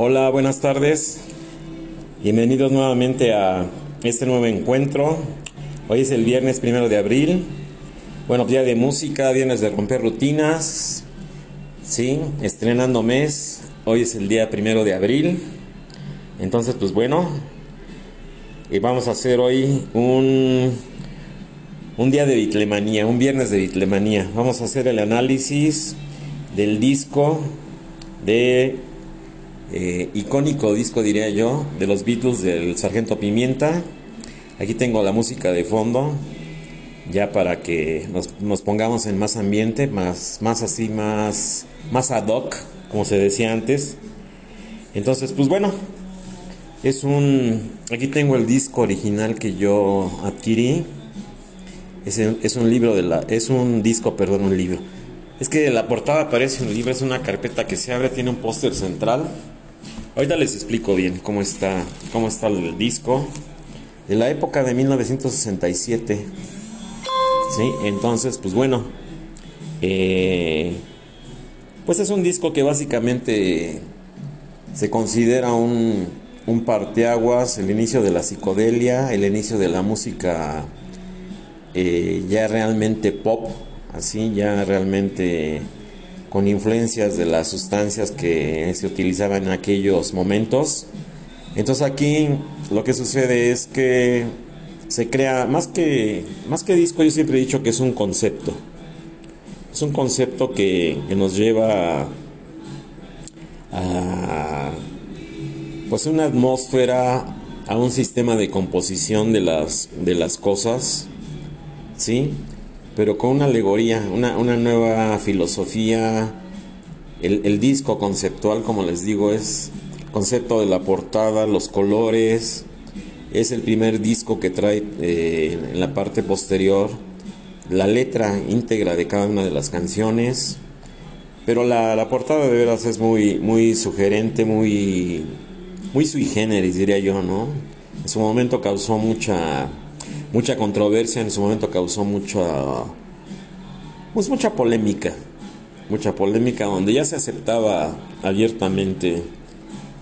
Hola, buenas tardes. Bienvenidos nuevamente a este nuevo encuentro. Hoy es el viernes 1 de abril. Bueno, día de música, viernes de romper rutinas. Sí, estrenando mes. Hoy es el día 1 de abril. Entonces, pues bueno, y vamos a hacer hoy un día de Beatlemanía, un viernes de Beatlemanía. Vamos a hacer el análisis del disco de icónico disco, diría yo, de los Beatles, del Sargento Pimienta. Aquí tengo la música de fondo, ya para que nos pongamos en más ambiente, más ad hoc, como se decía antes. Entonces, pues bueno, aquí tengo el disco original que yo adquirí. Es un libro. Es que la portada aparece en el libro, es una carpeta que se abre, tiene un póster central. Ahorita les explico bien cómo está el disco. De la época de 1967. Sí, entonces, pues bueno. Pues es un disco que básicamente se considera un parteaguas, el inicio de la psicodelia, el inicio de la música ya realmente pop. Así ya realmente con influencias de las sustancias que se utilizaban en aquellos momentos. Entonces aquí lo que sucede es que se crea, más que disco, yo siempre he dicho que es un concepto. Es un concepto que nos lleva a pues una atmósfera, a un sistema de composición de las cosas, ¿sí? Pero con una alegoría, una nueva filosofía. El disco conceptual, como les digo, es el concepto de la portada, los colores. Es el primer disco que trae en la parte posterior la letra íntegra de cada una de las canciones. Pero la portada de veras es muy, muy sugerente, muy, muy sui generis, diría yo, ¿no? En su momento causó mucha controversia, en su momento causó mucha polémica, donde ya se aceptaba abiertamente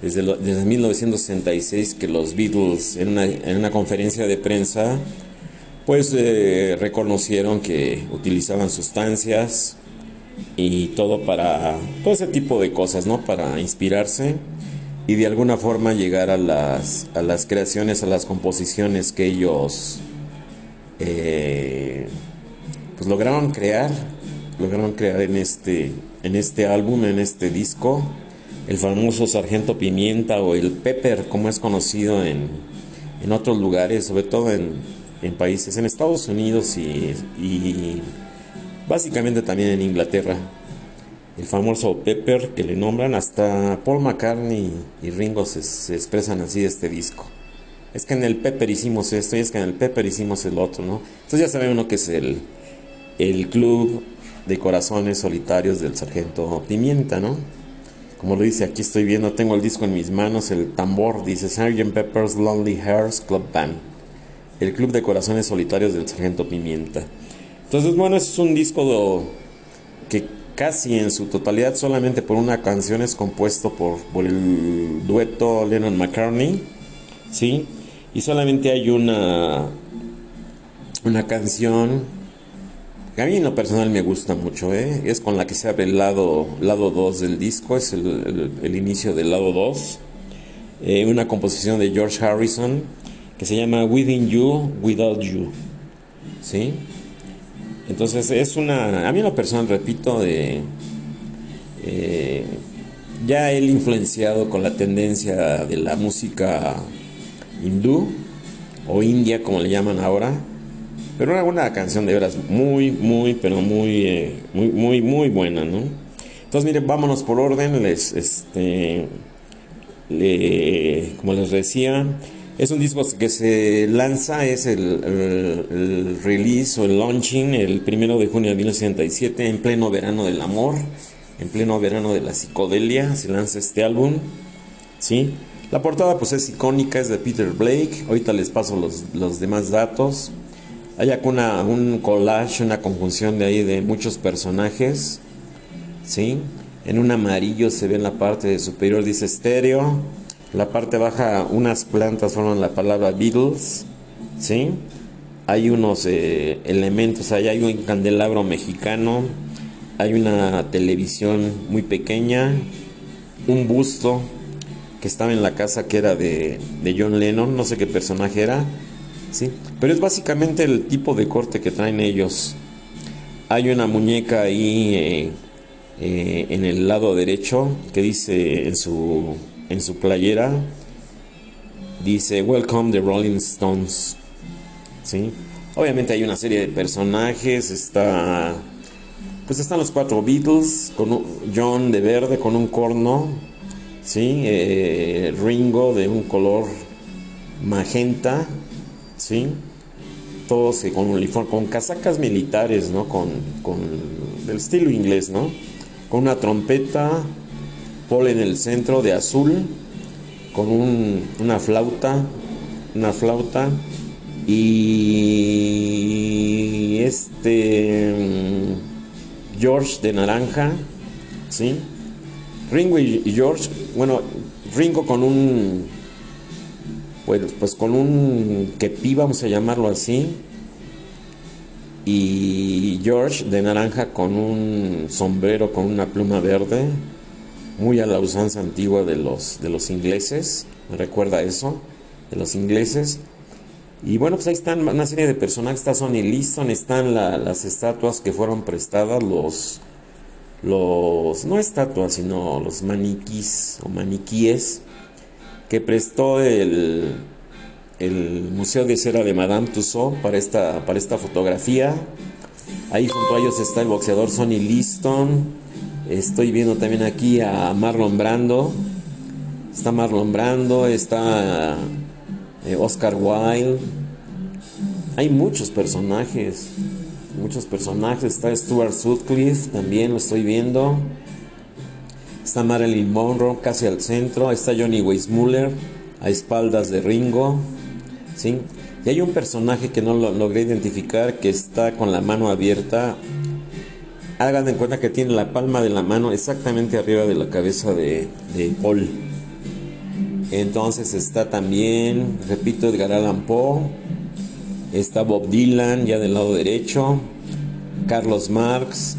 desde 1966 que los Beatles en una conferencia de prensa pues reconocieron que utilizaban sustancias y todo ese tipo de cosas, ¿no? Para inspirarse y de alguna forma llegar a las creaciones, a las composiciones que ellos pues lograron crear en este álbum, en este disco, el famoso Sargento Pimienta o el Pepper, como es conocido en otros lugares, sobre todo en países, en Estados Unidos y básicamente también en Inglaterra. El famoso Pepper que le nombran, hasta Paul McCartney y Ringo se expresan así de este disco. Es que en el Pepper hicimos esto y es que en el Pepper hicimos el otro, ¿no? Entonces ya sabe uno que es el club de corazones solitarios del Sargento Pimienta, ¿no? Como lo dice, aquí estoy viendo, tengo el disco en mis manos, el tambor, dice Sergeant Pepper's Lonely Hearts Club Band. El club de corazones solitarios del Sargento Pimienta. Entonces, bueno, es un disco que casi en su totalidad, solamente por una canción, es compuesto por el dueto Lennon-McCartney, ¿sí? Y solamente hay una canción que a mí en lo personal me gusta mucho, es con la que se abre el lado 2 del disco, es el inicio del lado 2, una composición de George Harrison que se llama Within You Without You, ¿sí? Entonces es a mí en lo personal, repito, ya él influenciado con la tendencia de la música hindú o india, como le llaman ahora, pero una canción de veras muy, muy, pero muy, muy, muy, muy buena, ¿no? Entonces miren, vámonos por orden. Como les decía, es un disco que se lanza, es el release o el launching el 1 de junio de 1967, en pleno verano del amor, en pleno verano de la psicodelia, se lanza este álbum, ¿sí? La portada pues es icónica, es de Peter Blake. Ahorita les paso los demás datos. Hay acá un collage, una conjunción de ahí de muchos personajes, ¿sí? en un amarillo, se ve en la parte superior, dice estéreo. La parte baja, unas plantas forman la palabra Beatles, ¿sí? Hay unos elementos, ahí hay un candelabro mexicano, hay una televisión muy pequeña, un busto que estaba en la casa que era de John Lennon, no sé qué personaje era, ¿sí? Pero es básicamente el tipo de corte que traen ellos. Hay una muñeca ahí en el lado derecho que dice en su playera, dice Welcome the Rolling Stones, ¿sí? Obviamente hay una serie de personajes, están los cuatro Beatles, con John de verde con un corno, ¿sí? Ringo de un color magenta, ¿sí? Todos con uniforme, con casacas militares, ¿no? Con del estilo inglés, ¿no? Con una trompeta, Paul en el centro de azul, con una flauta y George de naranja, ¿sí? Ringo y George, bueno, Ringo con un kepí, vamos a llamarlo así, y George de naranja con un sombrero con una pluma verde, muy a la usanza antigua de los ingleses, me recuerda eso, de los ingleses. Y bueno, pues ahí están una serie de personajes, está Sonny Liston, están las estatuas que fueron prestadas, no estatuas, sino los maniquíes que prestó el Museo de Cera de Madame Tussauds para esta fotografía. Ahí junto a ellos está el boxeador Sonny Liston. Estoy viendo también aquí a Marlon Brando. Está Marlon Brando, está Oscar Wilde. Hay muchos personajes. Está Stuart Sutcliffe, también lo estoy viendo. Está Marilyn Monroe casi al centro. Está Johnny Weissmuller a espaldas de Ringo, ¿sí? Y hay un personaje que no lo logré identificar, que está con la mano abierta. Hagan en cuenta que tiene la palma de la mano exactamente arriba de la cabeza de Paul. Entonces está también, repito, Edgar Allan Poe. Está Bob Dylan ya del lado derecho. Carlos Marx,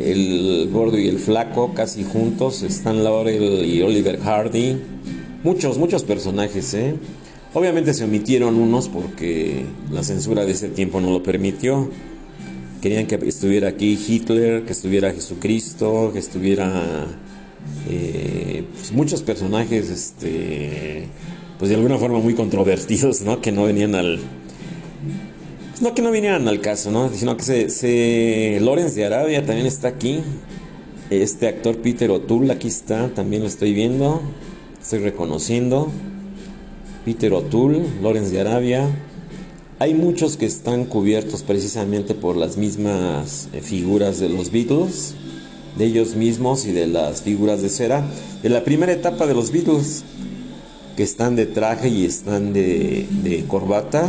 el gordo y el flaco casi juntos. Están Laurel y Oliver Hardy. Muchos personajes, ¿eh? Obviamente se omitieron unos porque la censura de ese tiempo no lo permitió. Querían que estuviera aquí Hitler, que estuviera Jesucristo, que estuviera muchos personajes de alguna forma muy controvertidos, ¿no? Que no venían al caso, ¿no? Sino que Lawrence de Arabia también está aquí. Este actor Peter O'Toole aquí está, también lo estoy viendo, estoy reconociendo. Peter O'Toole, Lawrence de Arabia. Hay muchos que están cubiertos precisamente por las mismas figuras de los Beatles, de ellos mismos y de las figuras de cera, de la primera etapa de los Beatles, que están de traje y están de corbata.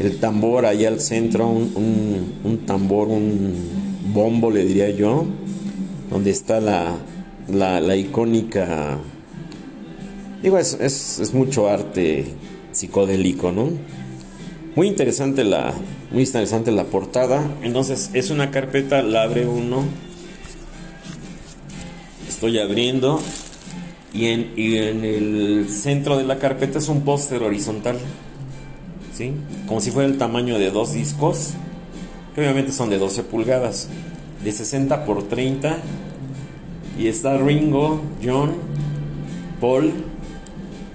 El tambor allá al centro, un tambor, un bombo le diría yo, donde está la icónica... Digo, es mucho arte psicodélico, ¿no? Muy interesante la portada. Entonces es una carpeta, la abre uno. Estoy abriendo. Y en el centro de la carpeta es un póster horizontal, ¿sí? Como si fuera el tamaño de dos discos, que obviamente son de 12 pulgadas, de 60 por 30. Y está Ringo, John, Paul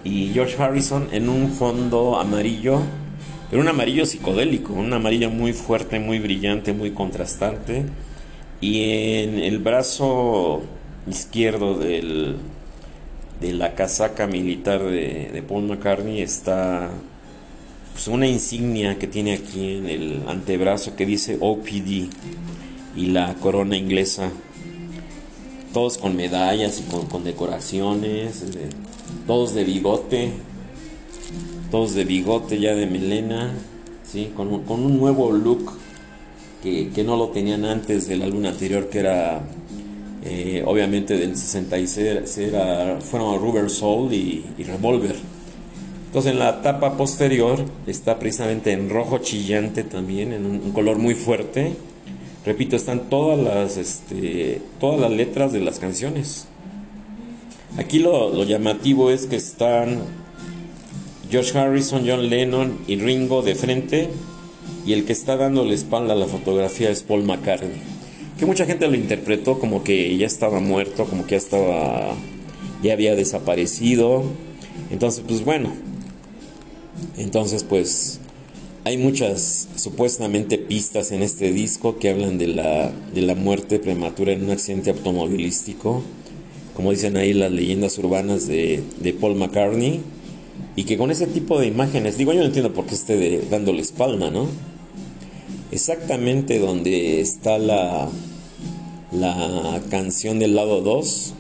y George Harrison en un fondo amarillo. Pero un amarillo psicodélico, un amarillo muy fuerte, muy brillante, muy contrastante. Y en el brazo izquierdo de la casaca militar de Paul McCartney está una insignia que tiene aquí en el antebrazo que dice OPD y la corona inglesa. Todos con medallas y con decoraciones, todos de bigote. Todos de bigote, ya de melena, ¿sí? Con un nuevo look que no lo tenían antes del álbum anterior, que era Obviamente del 66 fueron Rubber Soul y Revolver. Entonces en la tapa posterior está precisamente en rojo chillante también, en un color muy fuerte. Repito, están todas las letras de las canciones. Aquí lo llamativo es que están George Harrison, John Lennon y Ringo de frente, y el que está dando la espalda a la fotografía es Paul McCartney, que mucha gente lo interpretó como que ya estaba muerto, como que ya había desaparecido. Entonces pues bueno, entonces pues hay muchas supuestamente pistas en este disco que hablan de la muerte prematura en un accidente automovilístico, como dicen ahí las leyendas urbanas de Paul McCartney, y que con ese tipo de imágenes, digo, yo no entiendo por qué esté dándole espalda, ¿no? Exactamente donde está la canción del lado 2,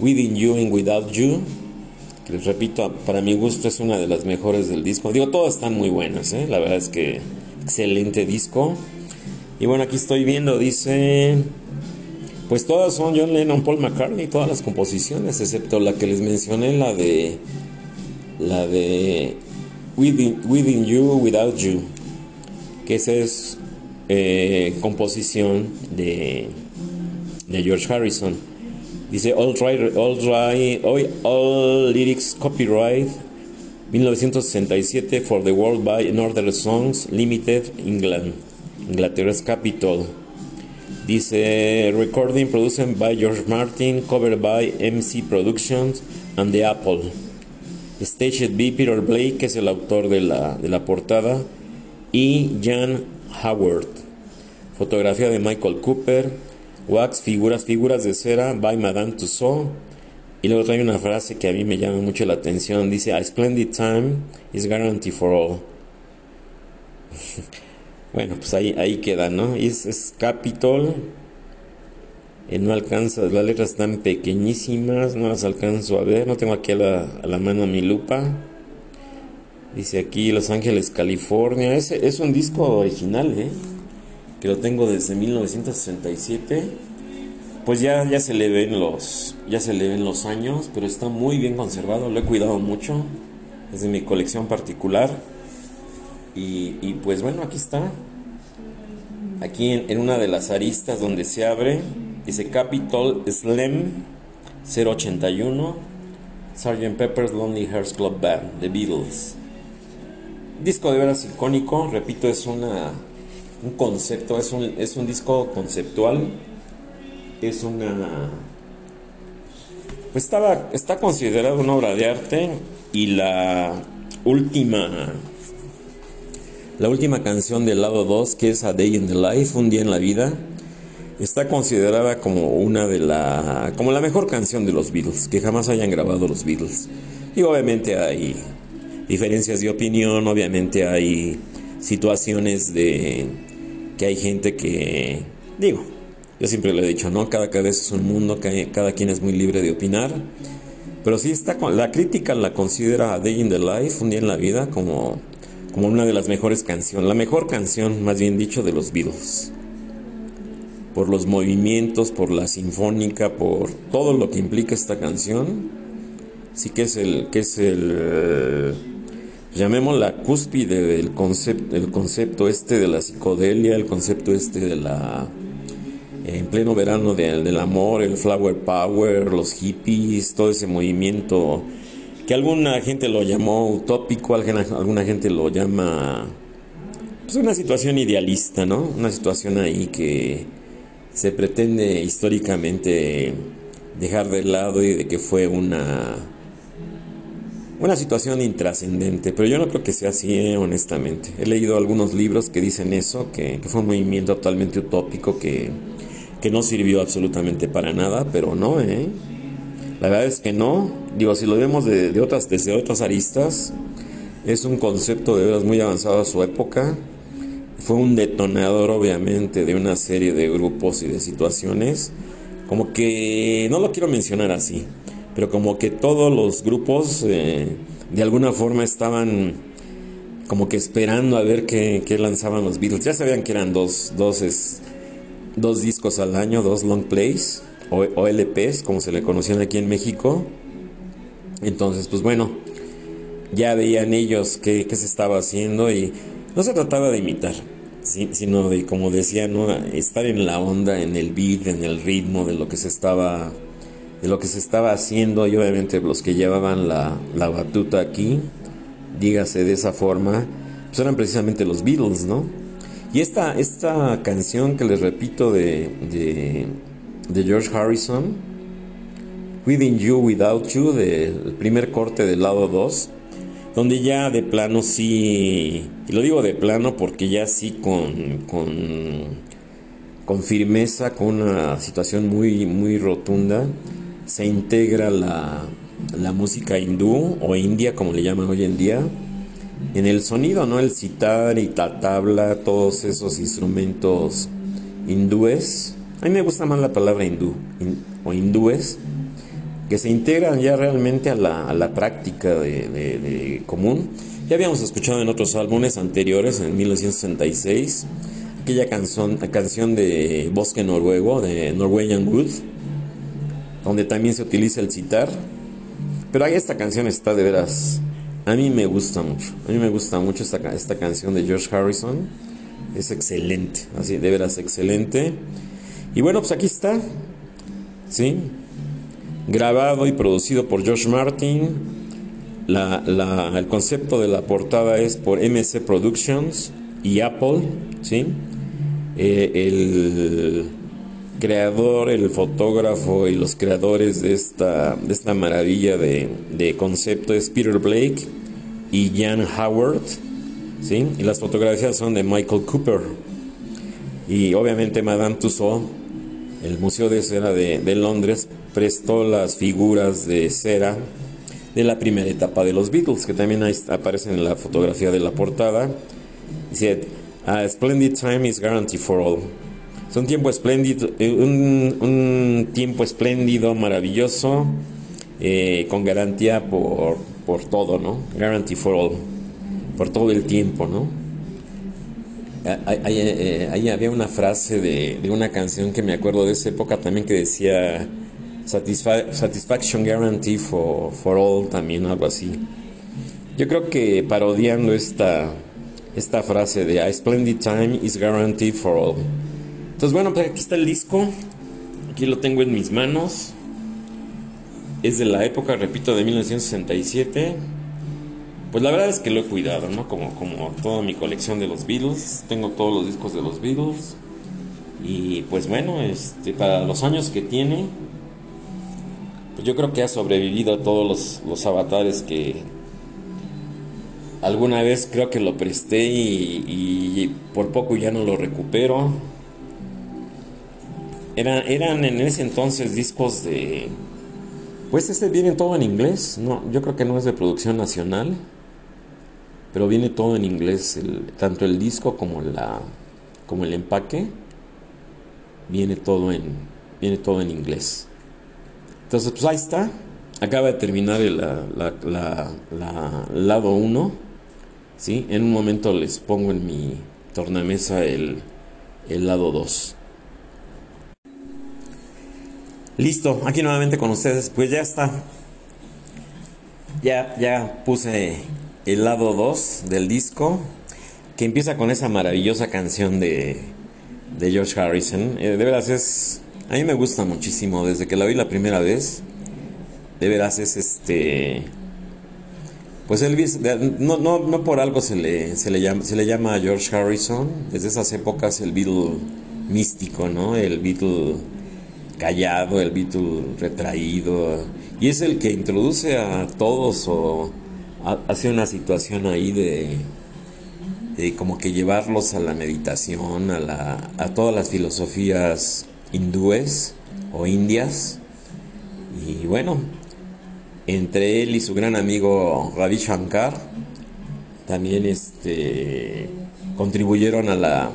Within You and Without You, que les repito, para mi gusto es una de las mejores del disco. Digo, todas están muy buenas, ¿eh? La verdad es que excelente disco. Y bueno, aquí estoy viendo, dice, pues todas son John Lennon, Paul McCartney, todas las composiciones, excepto la que les mencioné, la de Within You Without You, que esa es composición de George Harrison. Dice all lyrics copyright 1967 for the world by Northern Songs Limited, England, Inglaterra's Capitol. Dice recording produced by George Martin, covered by MC Productions and the Apple. Staged by Peter Blake, que es el autor de la portada, y Jan Howard. Fotografía de Michael Cooper. Wax, figuras de cera by Madame Tussauds. Y luego trae una frase que a mí me llama mucho la atención. Dice, a splendid time is guaranteed for all. Bueno, pues ahí queda, ¿no? Es Capitol. No alcanza, las letras están pequeñísimas, no las alcanzo a ver. No tengo aquí a la mano mi lupa. Dice aquí Los Ángeles, California. Ese es un disco original, ¿eh? Que lo tengo desde 1967. Pues ya se le ven los años, pero está muy bien conservado, lo he cuidado mucho, es de mi colección particular. Y pues bueno, aquí está, aquí en una de las aristas donde se abre, dice Capitol Slam 081 Sergeant Pepper's Lonely Hearts Club Band, The Beatles. Disco de veras icónico, repito, es un concepto, es un disco conceptual, es una, pues está considerado una obra de arte. Y la última canción del lado 2, que es A Day in the Life, un día en la vida, está considerada como como la mejor canción de los Beatles que jamás hayan grabado los Beatles. Y obviamente hay diferencias de opinión, obviamente hay situaciones de que hay gente que, digo, yo siempre le he dicho, ¿no? Cada cabeza es un mundo, cada quien es muy libre de opinar, pero sí está, la crítica la considera A Day in the Life, un día en la vida, como una de las mejores canciones, la mejor canción, más bien dicho, de los Beatles, por los movimientos, por la sinfónica, por todo lo que implica esta canción. Sí que es el llamemos la cúspide del concepto, el concepto este de la psicodelia, el concepto este de la, en pleno verano del amor, el flower power, los hippies, todo ese movimiento que alguna gente lo llamó utópico, alguna gente lo llama pues una situación idealista, ¿no? Una situación ahí que se pretende históricamente dejar de lado y de que fue una situación intrascendente, pero yo no creo que sea así, honestamente. He leído algunos libros que dicen eso, que fue un movimiento totalmente utópico, que no sirvió absolutamente para nada, pero no, la verdad es que no. Digo, si lo vemos desde otras aristas, es un concepto de veras muy avanzado a su época. Fue un detonador, obviamente, de una serie de grupos y de situaciones, como que, no lo quiero mencionar así, pero como que todos los grupos de alguna forma estaban como que esperando a ver qué lanzaban los Beatles. Ya sabían que eran dos discos al año, dos long plays, o LPs, como se le conocían aquí en México. Entonces, pues bueno, ya veían ellos qué se estaba haciendo, y no se trataba de imitar, sino de, como decía, ¿no?, estar en la onda, en el beat, en el ritmo de lo que se estaba haciendo. Y obviamente los que llevaban la batuta aquí, dígase de esa forma, pues eran precisamente los Beatles, ¿no? Y esta canción que les repito de George Harrison, Within You Without You, del primer corte del lado 2, donde ya de plano sí, y lo digo de plano porque ya sí con firmeza, con una situación muy, muy rotunda, se integra la música hindú o india, como le llaman hoy en día, en el sonido, ¿no? El sitar y la tabla, todos esos instrumentos hindúes. A mí me gusta más la palabra hindú o hindúes, que se integran ya realmente a la práctica de común. Ya habíamos escuchado en otros álbumes anteriores, en 1966, aquella canción de Bosque Noruego, de Norwegian Wood, donde también se utiliza el sitar. Pero ahí esta canción está de veras, a mí me gusta mucho esta canción de George Harrison. Es excelente, así de veras excelente. Y bueno, pues aquí está, ¿sí?, grabado y producido por George Martin. El concepto de la portada es por MC Productions y Apple, ¿sí? El creador, el fotógrafo y los creadores de esta maravilla de concepto es Peter Blake y Jan Howard, ¿sí? Y las fotografías son de Michael Cooper, y obviamente Madame Tussauds, el Museo de Cera de Londres, prestó las figuras de cera de la primera etapa de los Beatles, que también aparecen en la fotografía de la portada. Dice: "A splendid time is guaranteed for all". Es un tiempo espléndido, maravilloso, con garantía por todo, ¿no? Guarantee for all, por todo el tiempo, ¿no? Ahí había una frase de una canción que me acuerdo de esa época también, que decía: "Satisfaction guarantee for all", también algo así. Yo creo que parodiando esta frase de "A splendid time is guaranteed for all". Entonces, bueno, pues aquí está el disco, aquí lo tengo en mis manos. Es de la época, repito, de 1967. Pues la verdad es que lo he cuidado, ¿no? Como toda mi colección de los Beatles, tengo todos los discos de los Beatles. Y pues bueno, para los años que tiene, pues yo creo que ha sobrevivido a todos los avatares que alguna vez creo que lo presté, y por poco ya no lo recupero. Eran en ese entonces discos de... Pues viene todo en inglés. No, yo creo que no es de producción nacional, pero viene todo en inglés. Tanto el disco como el empaque. Viene todo en inglés. Entonces, pues ahí está. Acaba de terminar el lado 1. ¿Sí? En un momento les pongo en mi tornamesa el lado 2. Listo, aquí nuevamente con ustedes. Pues ya está. Ya puse el lado 2 del disco, que empieza con esa maravillosa canción de George Harrison. De veras es... A mí me gusta muchísimo. Desde que la oí la primera vez, de veras es pues Elvis, no por algo se le llama a George Harrison desde esas épocas el Beatle místico, ¿no? El Beatle callado, el Beatle retraído, y es el que introduce a todos, o hace una situación ahí de como que llevarlos a la meditación, a todas las filosofías hindúes o indias. Y bueno, entre él y su gran amigo Ravi Shankar también contribuyeron a la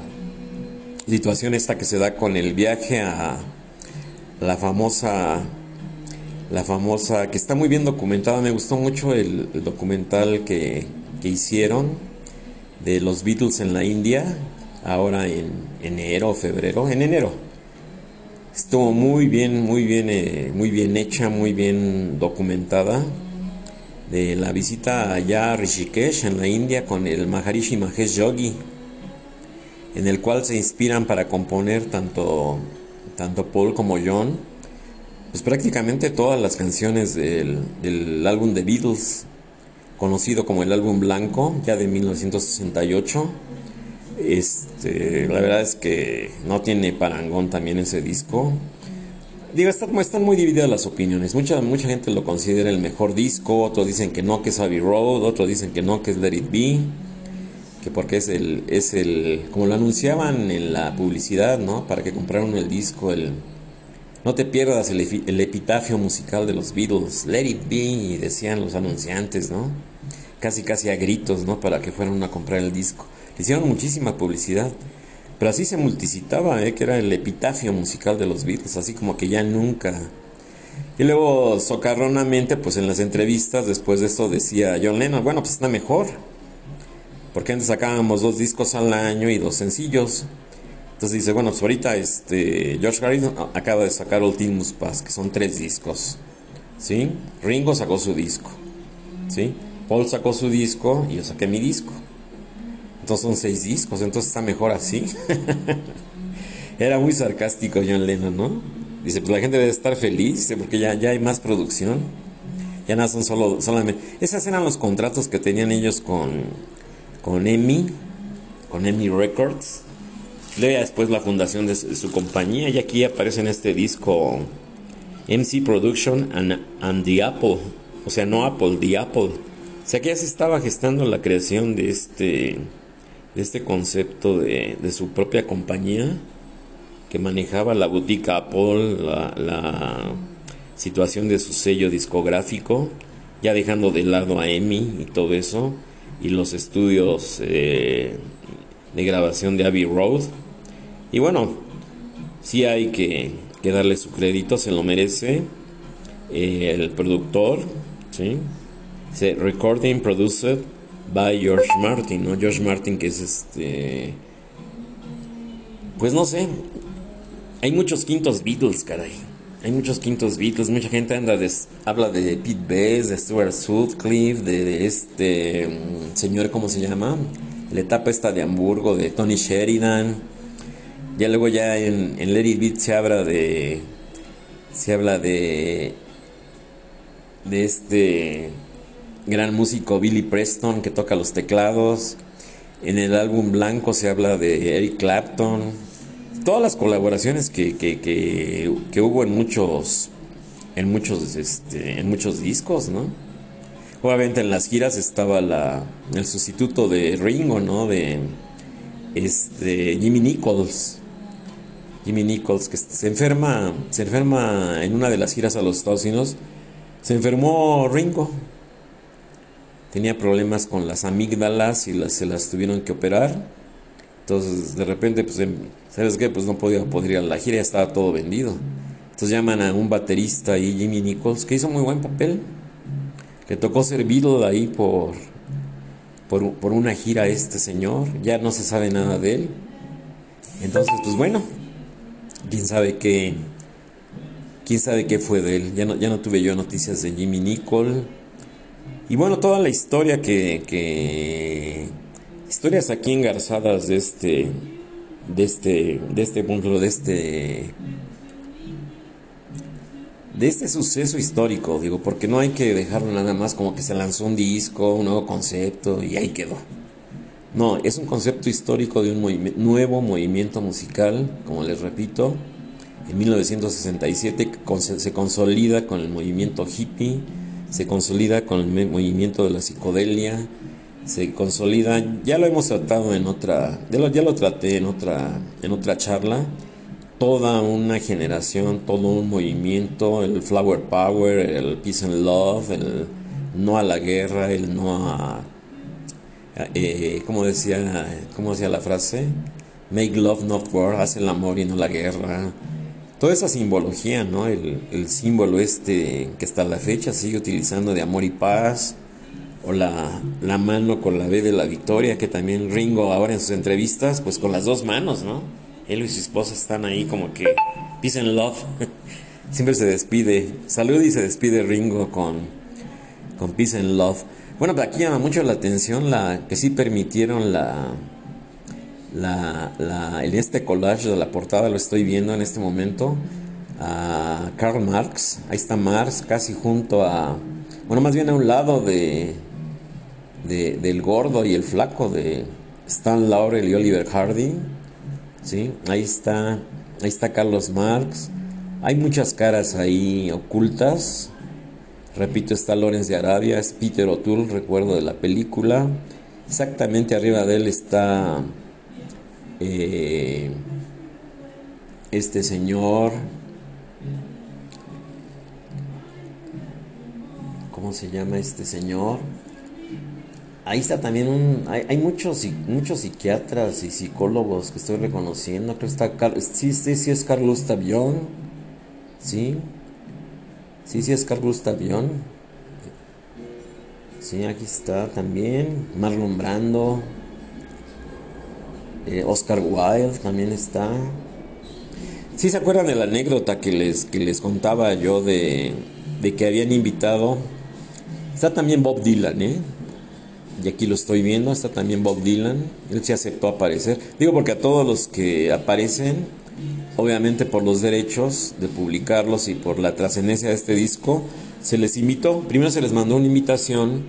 situación esta que se da con el viaje a la famosa, que está muy bien documentada. Me gustó mucho el documental que hicieron de los Beatles en la India, ahora en enero, Estuvo muy bien hecha, muy bien documentada, de la visita allá a Rishikesh en la India con el Maharishi Mahesh Yogi, en el cual se inspiran para componer tanto Paul como John, pues prácticamente todas las canciones del álbum de Beatles, conocido como el álbum blanco, ya de 1968. La verdad es que no tiene parangón también ese disco. Digo, están muy divididas las opiniones. Mucha gente lo considera el mejor disco, otros dicen que no, que es Abbey Road, otros dicen que no, que es Let It Be, que porque es el como lo anunciaban en la publicidad, ¿no? Para que compraron el disco, no te pierdas el epitafio musical de los Beatles, Let It Be, y decían los anunciantes, ¿no? Casi a gritos, ¿no? Para que fueran a comprar el disco. Le hicieron muchísima publicidad, pero así se multicitaba, que era el epitafio musical de los Beatles, así como que ya nunca. Y luego, socarronamente, pues en las entrevistas, después de esto decía John Lennon, bueno, pues está mejor, porque antes sacábamos 2 discos al año y 2 sencillos. Entonces dice, bueno, pues ahorita George Harrison acaba de sacar All Things Must Pass, que son 3 discos, ¿sí? Ringo sacó su disco, ¿sí? Paul sacó su disco y yo saqué mi disco. Entonces son 6 discos, entonces está mejor así. Era muy sarcástico John Lennon, ¿no? Dice, pues la gente debe estar feliz, dice, porque ya hay más producción. Ya no son solamente... Esos eran los contratos que tenían ellos con EMI, con EMI Records. Luego después la fundación de su compañía, y aquí aparece en este disco MC Productions and the Apple. O sea, no Apple, the Apple. O sea, que ya se estaba gestando la creación de este concepto de su propia compañía, que manejaba la boutique Apple, la situación de su sello discográfico, ya dejando de lado a EMI y todo eso, y los estudios de grabación de Abbey Road. Y bueno, sí hay que darle su crédito, se lo merece el productor, ¿sí? Se recording produced by George Martin, ¿no? George Martin, que es pues no sé, hay muchos quintos Beatles, caray. Hay muchos quintos Beatles, mucha gente habla de Pete Best, de Stuart Sutcliffe, de este señor, ¿cómo se llama? La etapa esta de Hamburgo, de Tony Sheridan. Ya luego ya en Let It Be se habla de este gran músico Billy Preston, que toca los teclados. En el álbum blanco se habla de Eric Clapton. Todas las colaboraciones que hubo en muchos discos, ¿no? Obviamente en las giras estaba el sustituto de Ringo, ¿no? De Jimmie Nicol. Jimmie Nicol, que se enferma en una de las giras a los Estados Unidos. Se enfermó Ringo. Tenía problemas con las amígdalas y se las tuvieron que operar. Entonces, de repente, pues, ¿sabes qué? Pues no podía poder ir a la gira, ya estaba todo vendido. Entonces llaman a un baterista ahí, Jimmie Nicol, que hizo muy buen papel. Le tocó ser Beatle ahí por una gira a este señor. Ya no se sabe nada de él. Entonces, pues bueno, quién sabe qué fue de él. Ya no tuve yo noticias de Jimmie Nicol. Y bueno, toda la historia historias aquí engarzadas de este suceso histórico, digo, porque no hay que dejarlo nada más como que se lanzó un disco, un nuevo concepto y ahí quedó. No, es un concepto histórico de un nuevo movimiento musical, como les repito, en 1967 se consolida con el movimiento hippie, se consolida con el movimiento de la psicodelia, se consolida, ya lo hemos tratado en otra, ya lo traté en otra charla, toda una generación, todo un movimiento, el Flower Power, el Peace and Love, el no a la guerra, el no a... ¿cómo decía la frase? Make love, not war, haz el amor y no la guerra. Toda esa simbología, ¿no? El símbolo que hasta la fecha sigue utilizando de amor y paz, o la mano con la B de la victoria, que también Ringo ahora en sus entrevistas, pues con las 2 manos, ¿no? Él y su esposa están ahí como que Peace and Love. Siempre se despide. Saluda y se despide Ringo con Peace and Love. Bueno, aquí llama mucho la atención la que sí permitieron en este collage de la portada, lo estoy viendo en este momento, a Karl Marx. Ahí está Marx casi junto a, bueno, más bien a un lado del gordo y el flaco de Stan Laurel y Oliver Hardy. ¿Sí? Ahí está Carlos Marx. Hay muchas caras ahí ocultas. Repito, está Lawrence de Arabia, es Peter O'Toole, recuerdo de la película. Exactamente arriba de él está este señor. ¿Cómo se llama este señor? Ahí está también hay muchos psiquiatras y psicólogos que estoy reconociendo. Creo que está, sí es Carl Gustav Jung, sí es Carl Gustav Jung. Sí, aquí está también Marlon Brando, Oscar Wilde también está. ¿Sí se acuerdan de la anécdota que les contaba yo de que habían invitado? Está también Bob Dylan, y aquí lo estoy viendo, está también Bob Dylan. Él se aceptó a aparecer. Digo, porque a todos los que aparecen, obviamente por los derechos de publicarlos y por la trascendencia de este disco, se les invitó. Primero se les mandó una invitación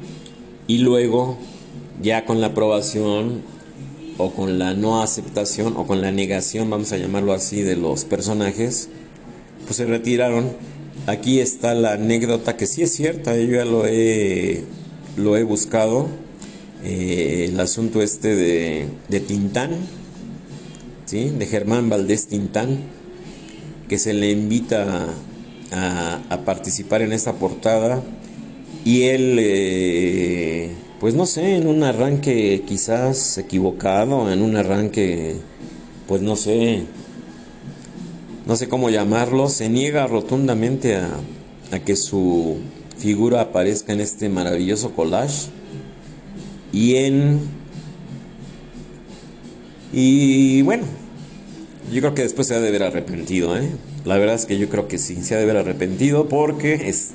y luego, ya con la aprobación o con la no aceptación o con la negación, vamos a llamarlo así, de los personajes, pues se retiraron. Aquí está la anécdota que sí es cierta, yo ya lo he buscado. El asunto este de Tintán, ¿sí? De Germán Valdés Tintán, que se le invita a participar en esta portada, y él, pues no sé, en un arranque quizás equivocado, en un arranque, pues no sé cómo llamarlo, se niega rotundamente a que su figura aparezca en este maravilloso collage. Y bueno, yo creo que después se ha de ver arrepentido, La verdad es que yo creo que sí, se ha de ver arrepentido, porque es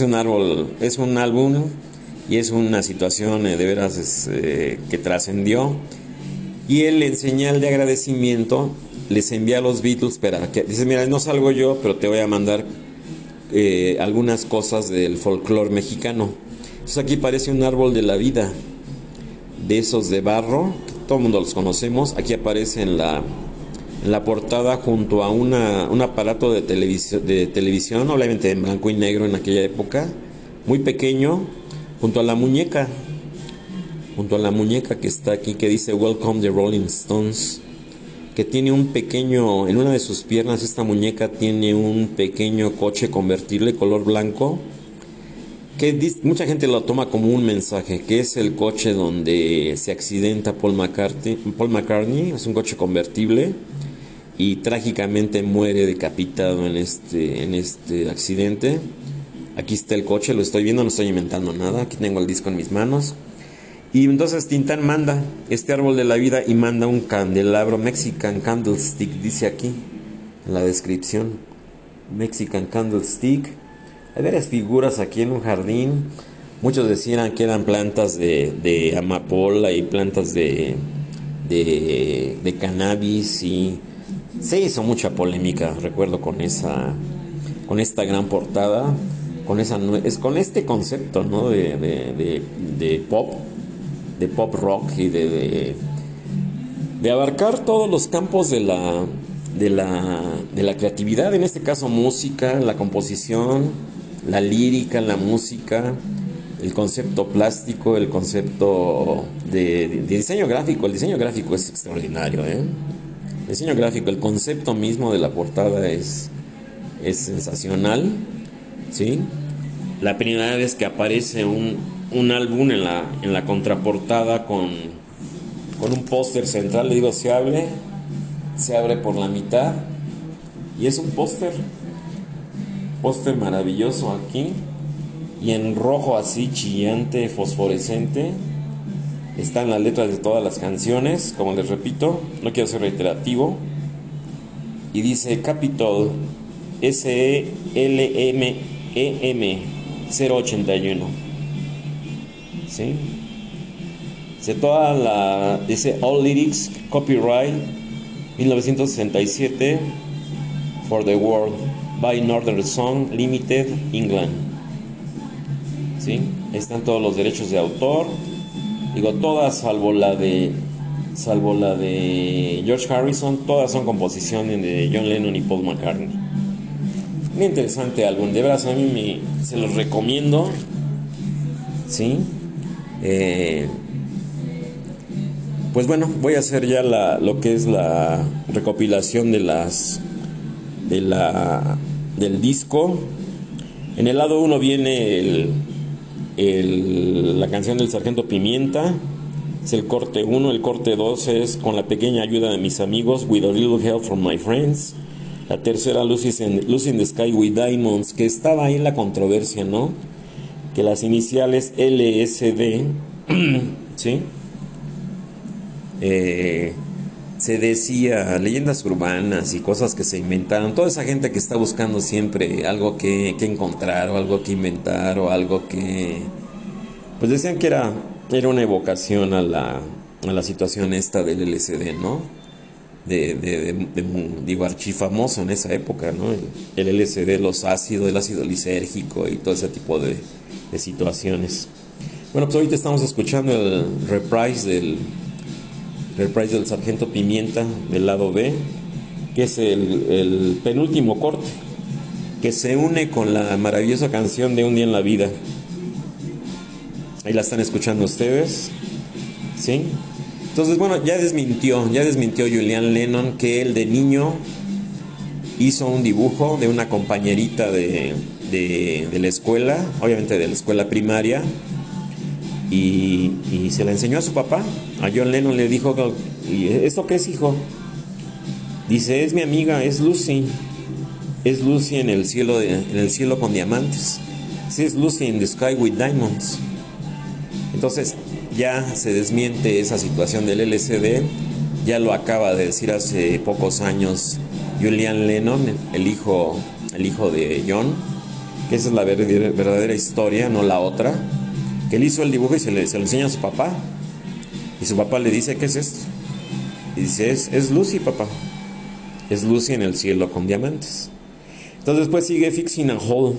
un álbum y es una situación de veras que trascendió. Y él, en señal de agradecimiento, les envía a los Beatles, para que dice, mira, no salgo yo, pero te voy a mandar algunas cosas del folclore mexicano. Entonces aquí parece un árbol de la vida, de esos de barro, todo el mundo los conocemos. Aquí aparece en la portada junto a un aparato de televisión, obviamente en blanco y negro en aquella época, muy pequeño, junto a la muñeca que está aquí, que dice Welcome the Rolling Stones, que tiene un pequeño, en una de sus piernas esta muñeca tiene un pequeño coche convertible color blanco, que mucha gente lo toma como un mensaje, que es el coche donde se accidenta Paul McCartney, es un coche convertible, y trágicamente muere decapitado en este accidente. Aquí está el coche, lo estoy viendo, no estoy inventando nada, aquí tengo el disco en mis manos. Y entonces Tintán manda este árbol de la vida y manda un candelabro, Mexican Candlestick, dice aquí en la descripción, Mexican Candlestick. Hay varias figuras aquí en un jardín. Muchos decían que eran plantas de amapola y plantas de cannabis. Y se hizo mucha polémica, recuerdo, con esta gran portada, con este concepto, ¿no? de pop, de pop rock, y de abarcar todos los campos de la creatividad, en este caso música, la composición, la lírica, la música, el concepto plástico, el concepto de diseño gráfico. El diseño gráfico es extraordinario, El diseño gráfico, el concepto mismo de la portada es sensacional, ¿sí? La primera vez que aparece un álbum en la contraportada con un póster central, le digo, se abre por la mitad y es un póster maravilloso aquí, y en rojo así chillante, fosforescente, están las letras de todas las canciones. Como les repito, no quiero ser reiterativo, y dice Capitol SELMEM 081. ¿Sí? Se toda la, dice All Lyrics Copyright 1967 For the World by Northern Song Limited, England. ¿Sí? Ahí están todos los derechos de autor. Digo, todas salvo la de George Harrison, todas son composiciones de John Lennon y Paul McCartney. Muy interesante álbum, de verdad, a mí se los recomiendo. ¿Sí? Pues bueno, voy a hacer ya lo que es la recopilación del disco. En el lado 1 viene la canción del Sargento Pimienta. Es el corte 1. El corte 2 es Con la pequeña ayuda de mis amigos, With a little help from my friends. La tercera, Lucy in the Sky with Diamonds, que estaba ahí en la controversia, ¿no? Que las iniciales LSD, ¿sí? Se decía leyendas urbanas y cosas que se inventaron. Toda esa gente que está buscando siempre algo que encontrar, o algo que inventar, o algo que... Pues decían que era una evocación a la situación esta del LSD, ¿no? Digo, archifamoso en esa época, ¿no? El LSD, los ácidos, el ácido lisérgico y todo ese tipo de situaciones. Bueno, pues ahorita estamos escuchando el reprise del Sargento Pimienta del lado B, que es el penúltimo corte, que se une con la maravillosa canción de Un Día en la Vida. Ahí la están escuchando ustedes, ¿sí? Entonces, bueno, ya desmintió Julian Lennon que él de niño hizo un dibujo de una compañerita de la escuela, obviamente de la escuela primaria, y se la enseñó a su papá. A John Lennon le dijo, ¿esto qué es, hijo? Dice, es mi amiga, es Lucy en el cielo con diamantes. Sí, es Lucy in the Sky with Diamonds. Entonces ya se desmiente esa situación del LSD. Ya lo acaba de decir hace pocos años Julian Lennon, el hijo de John, que esa es la verdadera historia, no la otra, que él hizo el dibujo y se lo enseña a su papá, y su papá le dice, ¿qué es esto? Y dice, es Lucy, papá, es Lucy en el cielo con diamantes. Entonces después sigue Fixing a Hole,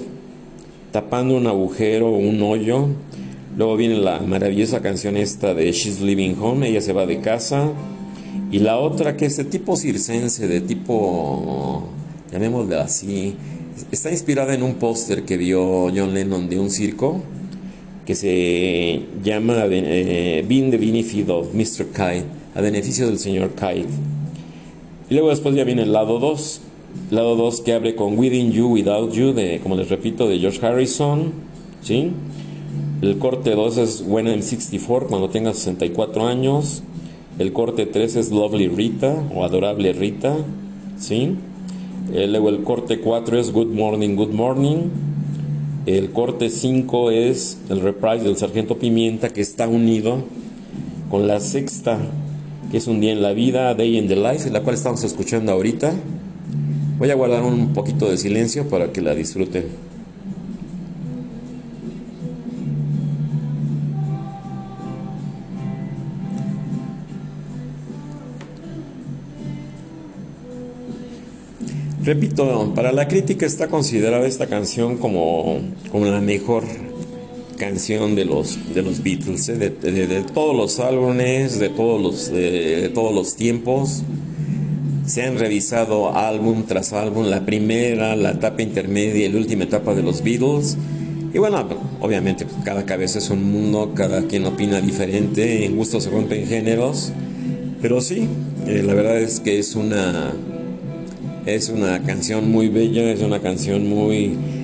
tapando un agujero, un hoyo. Luego viene la maravillosa canción esta de She's Leaving Home, ella se va de casa. Y la otra, que es de tipo circense, de tipo, llamémosle así, está inspirada en un póster que vio John Lennon de un circo, que se llama Being the Benefit of Mr. Kite, a beneficio del señor Kite. Y luego después ya viene el lado 2. Lado 2 que abre con Within You Without You, como les repito, de George Harrison, ¿sí? El corte 2 es When I'm 64, cuando tenga 64 años. El corte 3 es Lovely Rita, o Adorable Rita, ¿sí? Luego el corte 4 es Good Morning, Good Morning. El corte 5 es el reprise del Sargento Pimienta, que está unido con la sexta, que es Un Día en la Vida, A Day in the Life, la cual estamos escuchando ahorita. Voy a guardar un poquito de silencio para que la disfruten. Repito, para la crítica está considerada esta canción como la mejor canción de los Beatles, de todos los álbumes, de todos los tiempos. Se han revisado álbum tras álbum, la primera, la etapa intermedia y la última etapa de los Beatles. Y bueno, obviamente cada cabeza es un mundo, cada quien opina diferente, en gusto se rompen géneros. Pero sí, la verdad es que es una canción muy bella, es una canción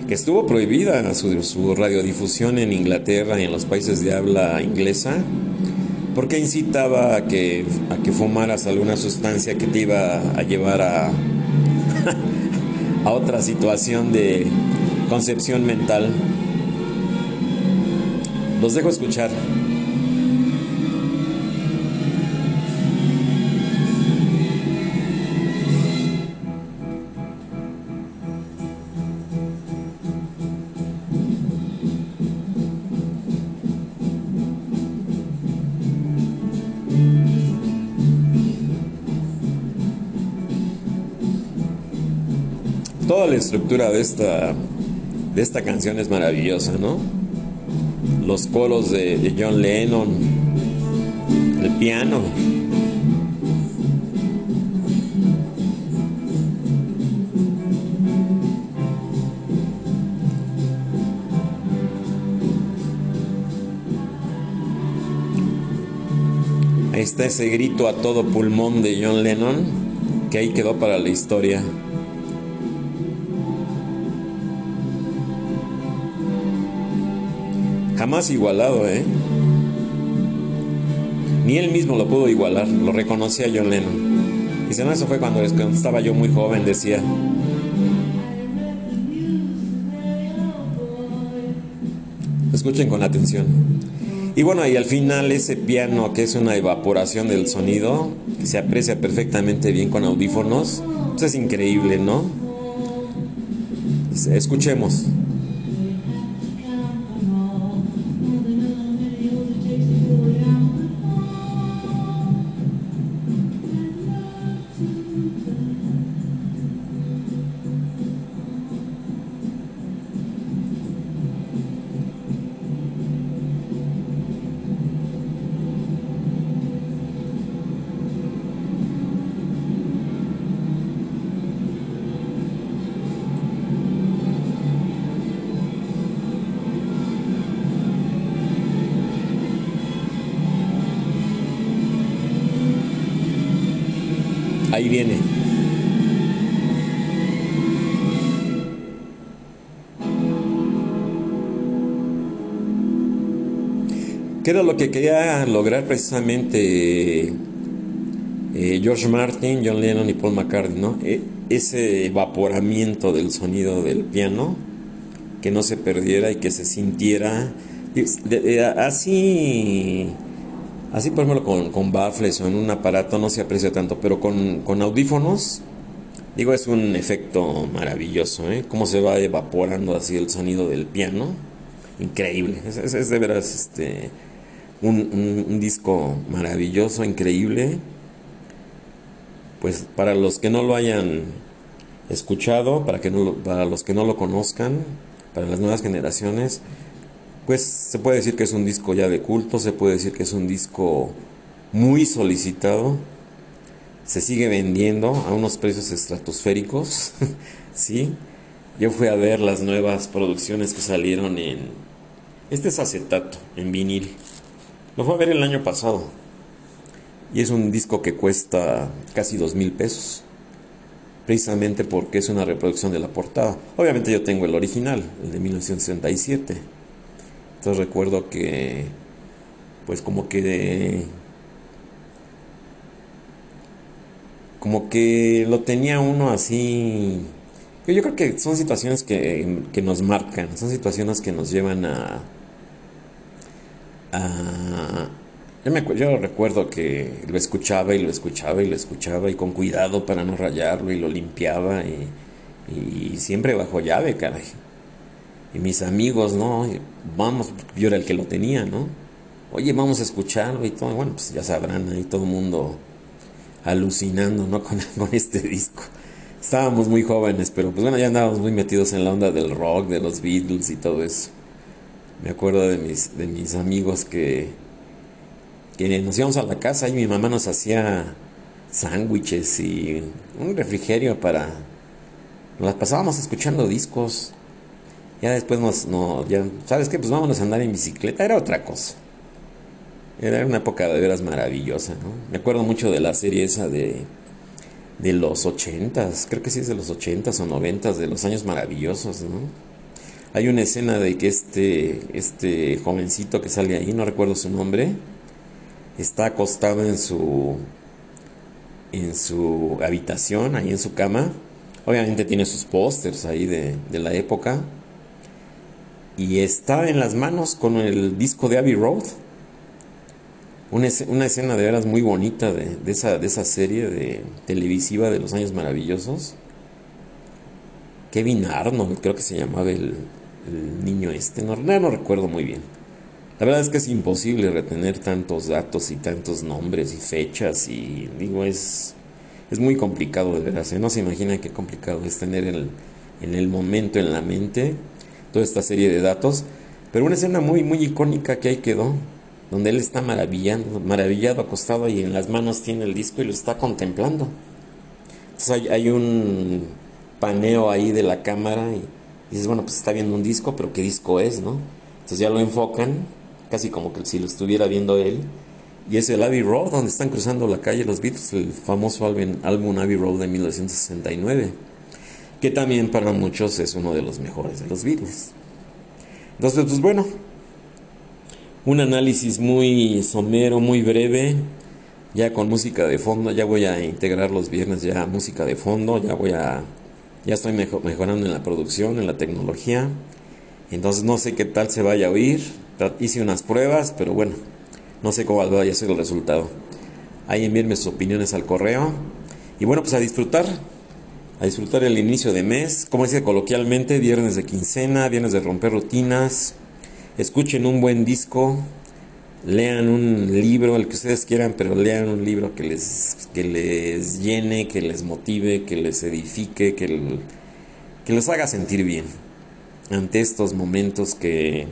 que estuvo prohibida su radiodifusión en Inglaterra y en los países de habla inglesa, porque incitaba a que fumaras alguna sustancia que te iba a llevar a otra situación de concepción mental. Los dejo escuchar. toda la estructura de esta canción es maravillosa, ¿no? Los coros de John Lennon, el piano. Ahí está ese grito a todo pulmón de John Lennon, que ahí quedó para la historia. Jamás igualado, ¿eh? Ni él mismo lo pudo igualar, lo reconocía John Lennon. Dice, no, eso fue cuando estaba yo muy joven, decía. Escuchen con atención. Y bueno, y al final ese piano que es una evaporación del sonido, que se aprecia perfectamente bien con audífonos, pues es increíble, ¿no? Dice, escuchemos. Ahí viene. ¿Qué era lo que quería lograr precisamente George Martin, John Lennon y Paul McCartney, ¿no? Ese evaporamiento del sonido del piano, que no se perdiera y que se sintiera así. Así, por ejemplo, con baffles o en un aparato no se aprecia tanto, pero con audífonos, digo, es un efecto maravilloso, ¿eh? Cómo se va evaporando así el sonido del piano. Increíble. Es de veras un disco maravilloso, increíble. Pues para los que no lo hayan escuchado, para los que no lo conozcan, para las nuevas generaciones, pues se puede decir que es un disco ya de culto, se puede decir que es un disco muy solicitado, se sigue vendiendo a unos precios estratosféricos, ¿sí? Yo fui a ver las nuevas producciones que salieron en... Este es acetato, en vinil. Lo fui a ver el año pasado. Y es un disco que cuesta casi 2,000 pesos. Precisamente porque es una reproducción de la portada. Obviamente yo tengo el original, el de 1967. Entonces recuerdo que, pues como que lo tenía uno así. Yo creo que son situaciones que nos marcan, son situaciones que nos llevan a yo recuerdo que lo escuchaba y lo escuchaba y lo escuchaba y con cuidado para no rayarlo y lo limpiaba y siempre bajo llave, caray. Y mis amigos, ¿no? Vamos, yo era el que lo tenía, ¿no? Oye, vamos a escucharlo y todo. Bueno, pues ya sabrán, ahí todo el mundo alucinando, ¿no? Con este disco. Estábamos muy jóvenes, pero pues bueno, ya andábamos muy metidos en la onda del rock, de los Beatles y todo eso. Me acuerdo de mis amigos que nos íbamos a la casa y mi mamá nos hacía sándwiches y un refrigerio para... Nos pasábamos escuchando discos. Ya después ya, ¿sabes qué? Pues vámonos a andar en bicicleta. Era otra cosa. Era una época de veras maravillosa, ¿no? Me acuerdo mucho de la serie esa de los 80s. Creo que sí es de los 80s o 90s, de los años maravillosos, ¿no? Hay una escena de que este jovencito que sale ahí, no recuerdo su nombre, está acostado en su habitación, ahí en su cama. Obviamente tiene sus pósters ahí de la época. Y está en las manos con el disco de Abbey Road. Una escena de veras muy bonita de esa serie de televisiva de los años maravillosos. Kevin Arnold, creo que se llamaba el niño este. No recuerdo muy bien. La verdad es que es imposible retener tantos datos y tantos nombres y fechas. Y digo, es muy complicado de veras. No se imagina qué complicado es tener el en el momento, en la mente, toda esta serie de datos. Pero una escena muy, muy icónica que ahí quedó, donde él está maravillado, acostado, y en las manos tiene el disco y lo está contemplando. Entonces hay un paneo ahí de la cámara y dices, bueno, pues está viendo un disco, pero ¿qué disco es, no? Entonces ya lo enfocan, casi como que si lo estuviera viendo él, y es el Abbey Road, donde están cruzando la calle los Beatles, el famoso álbum Abbey Road de 1969, que también para muchos es uno de los mejores de los Beatles. Entonces, pues bueno, un análisis muy somero, muy breve, ya con música de fondo. Ya voy a integrar los viernes ya música de fondo, ya estoy mejorando en la producción, en la tecnología. Entonces no sé qué tal se vaya a oír, hice unas pruebas, pero bueno, no sé cómo vaya a ser el resultado. Ahí envíenme sus opiniones al correo. Y bueno, pues a disfrutar el inicio de mes, como dice coloquialmente, viernes de quincena, viernes de romper rutinas. Escuchen un buen disco, lean un libro, el que ustedes quieran, pero lean un libro que les llene, que les motive, que les edifique, que los haga sentir bien ante estos momentos que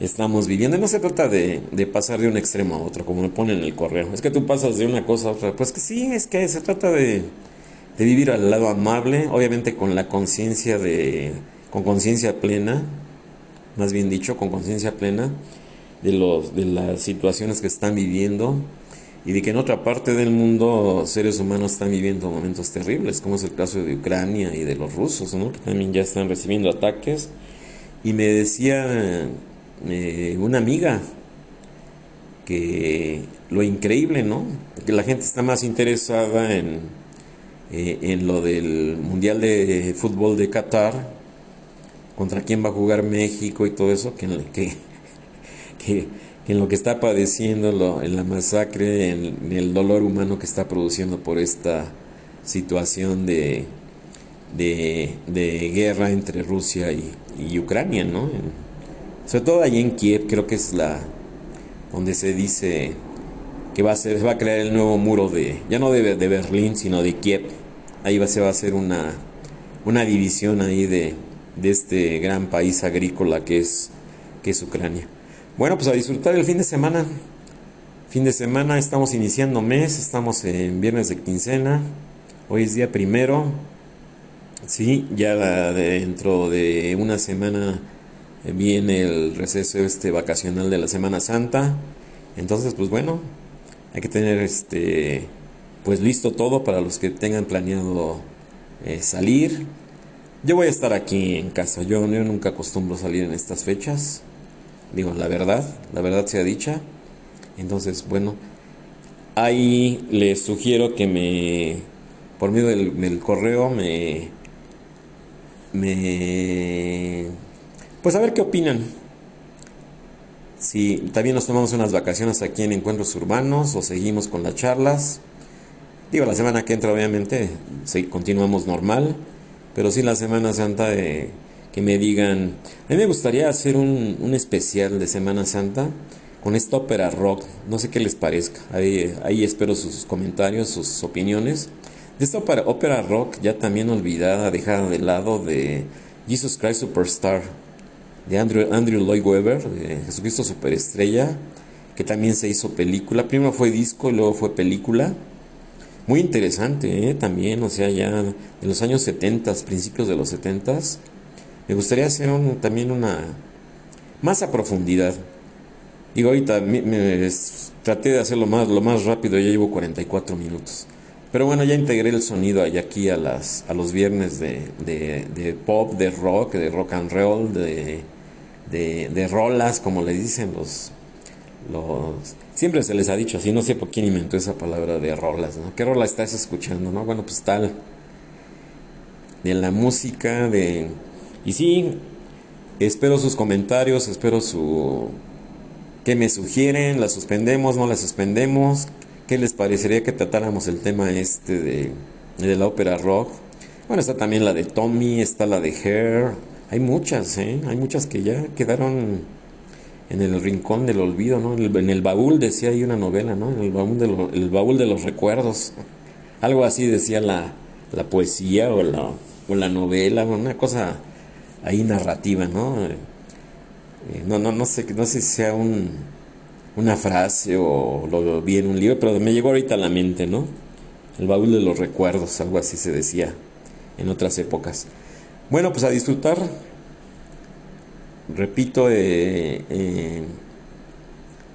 estamos viviendo. No se trata de pasar de un extremo a otro, como me ponen en el correo. Es que tú pasas de una cosa a otra. Pues que sí, es que se trata de vivir al lado amable, obviamente con conciencia plena, más bien dicho, con conciencia plena de las situaciones que están viviendo, y de que en otra parte del mundo seres humanos están viviendo momentos terribles, como es el caso de Ucrania y de los rusos, ¿no? Que también ya están recibiendo ataques. Y me decía una amiga que lo increíble, ¿no? Que la gente está más interesada en lo del Mundial de Fútbol de Qatar, contra quién va a jugar México y todo eso, que en lo que está padeciendo, en la masacre, en el dolor humano que está produciendo por esta situación de guerra entre Rusia y Ucrania, ¿no? Sobre todo allí en Kiev, creo que es donde se dice que se va a crear el nuevo muro ya no de Berlín, sino de Kiev. Ahí se va a hacer una división ahí de este gran país agrícola que es Ucrania. Bueno, pues a disfrutar el fin de semana. Fin de semana, estamos iniciando mes, estamos en viernes de quincena. Hoy es día primero. Sí, ya dentro de una semana viene el receso vacacional de la Semana Santa. Entonces, pues bueno, hay que tener pues listo todo para los que tengan planeado salir. Yo voy a estar aquí en casa. Yo nunca acostumbro salir en estas fechas. Digo, la verdad sea dicha. Entonces, bueno, ahí les sugiero que por medio del correo, pues a ver qué opinan. Si también nos tomamos unas vacaciones aquí en Encuentros Urbanos o seguimos con las charlas. Digo, la semana que entra obviamente continuamos normal, pero sí la Semana Santa, que me digan. A mí me gustaría hacer un especial de Semana Santa con esta ópera rock, no sé qué les parezca. Ahí espero sus comentarios, sus opiniones de esta ópera rock ya también olvidada, dejada de lado, de Jesus Christ Superstar, de Andrew Lloyd Webber, de Jesucristo Superestrella, que también se hizo película. Primero fue disco y luego fue película. Muy interesante, también, o sea, ya en los años 70, principios de los 70s. Me gustaría hacer también una más a profundidad. Digo, ahorita traté de hacerlo lo más rápido, ya llevo 44 minutos. Pero bueno, ya integré el sonido aquí a los viernes de pop, de rock and roll, de rolas, como le dicen los... Siempre se les ha dicho así, no sé por quién inventó esa palabra de rolas, ¿no? ¿Qué rola estás escuchando, no? Bueno, pues tal, de la música, Y sí, espero sus comentarios, espero ¿Qué me sugieren? ¿La suspendemos, no la suspendemos? ¿Qué les parecería que tratáramos el tema de la ópera rock? Bueno, está también la de Tommy, está la de Hair. Hay muchas, hay muchas que ya quedaron en el rincón del olvido, ¿no? En el baúl, decía ahí una novela, ¿no? En el baúl de los recuerdos. Algo así decía la poesía o o la novela, una cosa ahí narrativa, ¿no? No sé si sea una frase o lo vi en un libro, pero me llegó ahorita a la mente, ¿no? El baúl de los recuerdos, algo así se decía en otras épocas. Bueno, pues a disfrutar. Repito,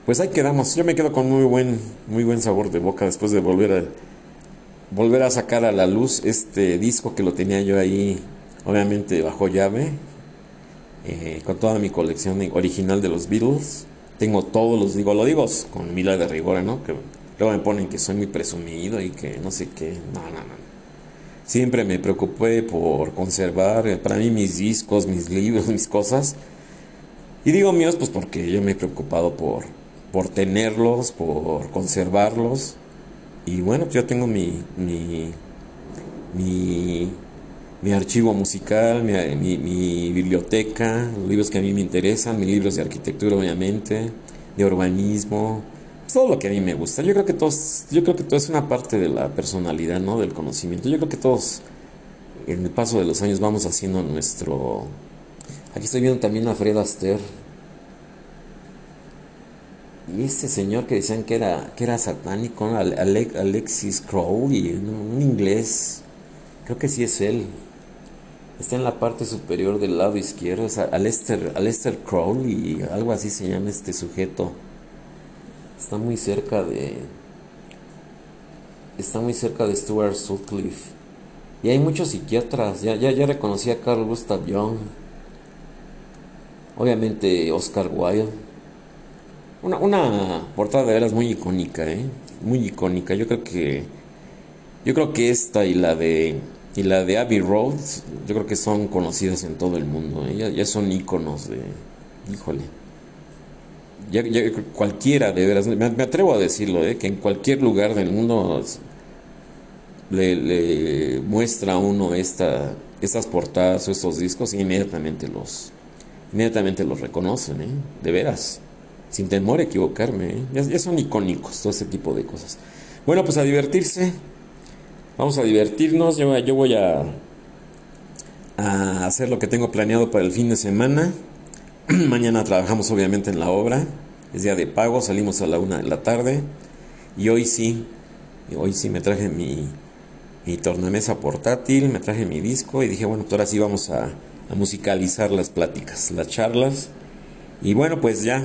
pues ahí quedamos. Yo me quedo con muy buen sabor de boca después de volver a sacar a la luz este disco que lo tenía yo ahí, obviamente bajo llave, con toda mi colección original de los Beatles. Tengo todos los digo con mila de rigor, ¿no? Que luego me ponen que soy muy presumido y que no sé qué. No. Siempre me preocupé por conservar para mí mis discos, mis libros, mis cosas. Y digo míos, pues porque yo me he preocupado por tenerlos, por conservarlos. Y bueno, pues yo tengo mi archivo musical, mi biblioteca, los libros que a mí me interesan, mis libros de arquitectura, obviamente, de urbanismo, todo lo que a mí me gusta. Yo creo que todo es una parte de la personalidad, ¿no? Del conocimiento. Yo creo que todos, en el paso de los años, vamos haciendo nuestro... Aquí estoy viendo también a Fred Astaire. Y este señor que decían que era satánico, Alexis Crowley, un inglés. Creo que sí es él. Está en la parte superior del lado izquierdo. Es Aleister Crowley, algo así se llama este sujeto. Está muy cerca de Stuart Sutcliffe. Y hay muchos psiquiatras. Ya reconocí a Carl Gustav Jung. Obviamente Oscar Wilde. Una portada de veras muy icónica, muy icónica. Yo creo que esta y la de Abbey Road, yo creo que son conocidas en todo el mundo, ya son íconos de... Híjole. Ya, cualquiera, de veras, me atrevo a decirlo, que en cualquier lugar del mundo le muestra a uno estas portadas o estos discos y inmediatamente los reconocen, de veras, sin temor a equivocarme, ya son icónicos todo ese tipo de cosas. Bueno, pues a divertirse, vamos a divertirnos, yo voy a hacer lo que tengo planeado para el fin de semana. Mañana trabajamos obviamente en la obra, es día de pago, salimos a la 1:00 p.m. y hoy sí me traje mi tornamesa portátil, me traje mi disco y dije, bueno, pues ahora sí vamos a musicalizar las pláticas, las charlas. Y bueno, pues ya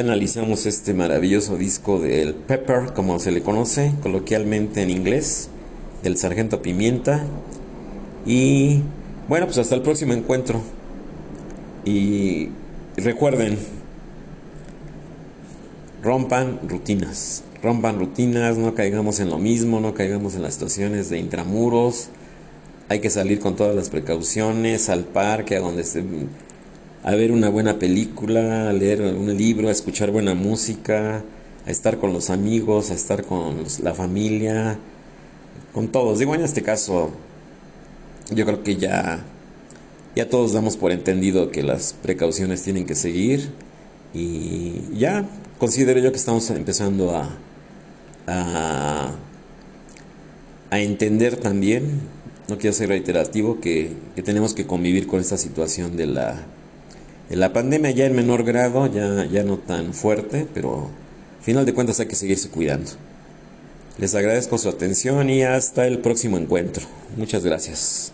analizamos este maravilloso disco del Pepper, como se le conoce coloquialmente en inglés, del Sargento Pimienta. Y bueno, pues hasta el próximo encuentro. Y recuerden, rompan rutinas, no caigamos en lo mismo, no caigamos en las situaciones de intramuros. Hay que salir con todas las precauciones, al parque, a donde esté, a ver una buena película, a leer un libro, a escuchar buena música, a estar con los amigos, a estar con la familia, con todos. Digo, en este caso, yo creo que ya todos damos por entendido que las precauciones tienen que seguir y ya considero yo que estamos empezando a entender también, no quiero ser reiterativo, que tenemos que convivir con esta situación de la pandemia, ya en menor grado, ya no tan fuerte, pero al final de cuentas hay que seguirse cuidando. Les agradezco su atención y hasta el próximo encuentro. Muchas gracias.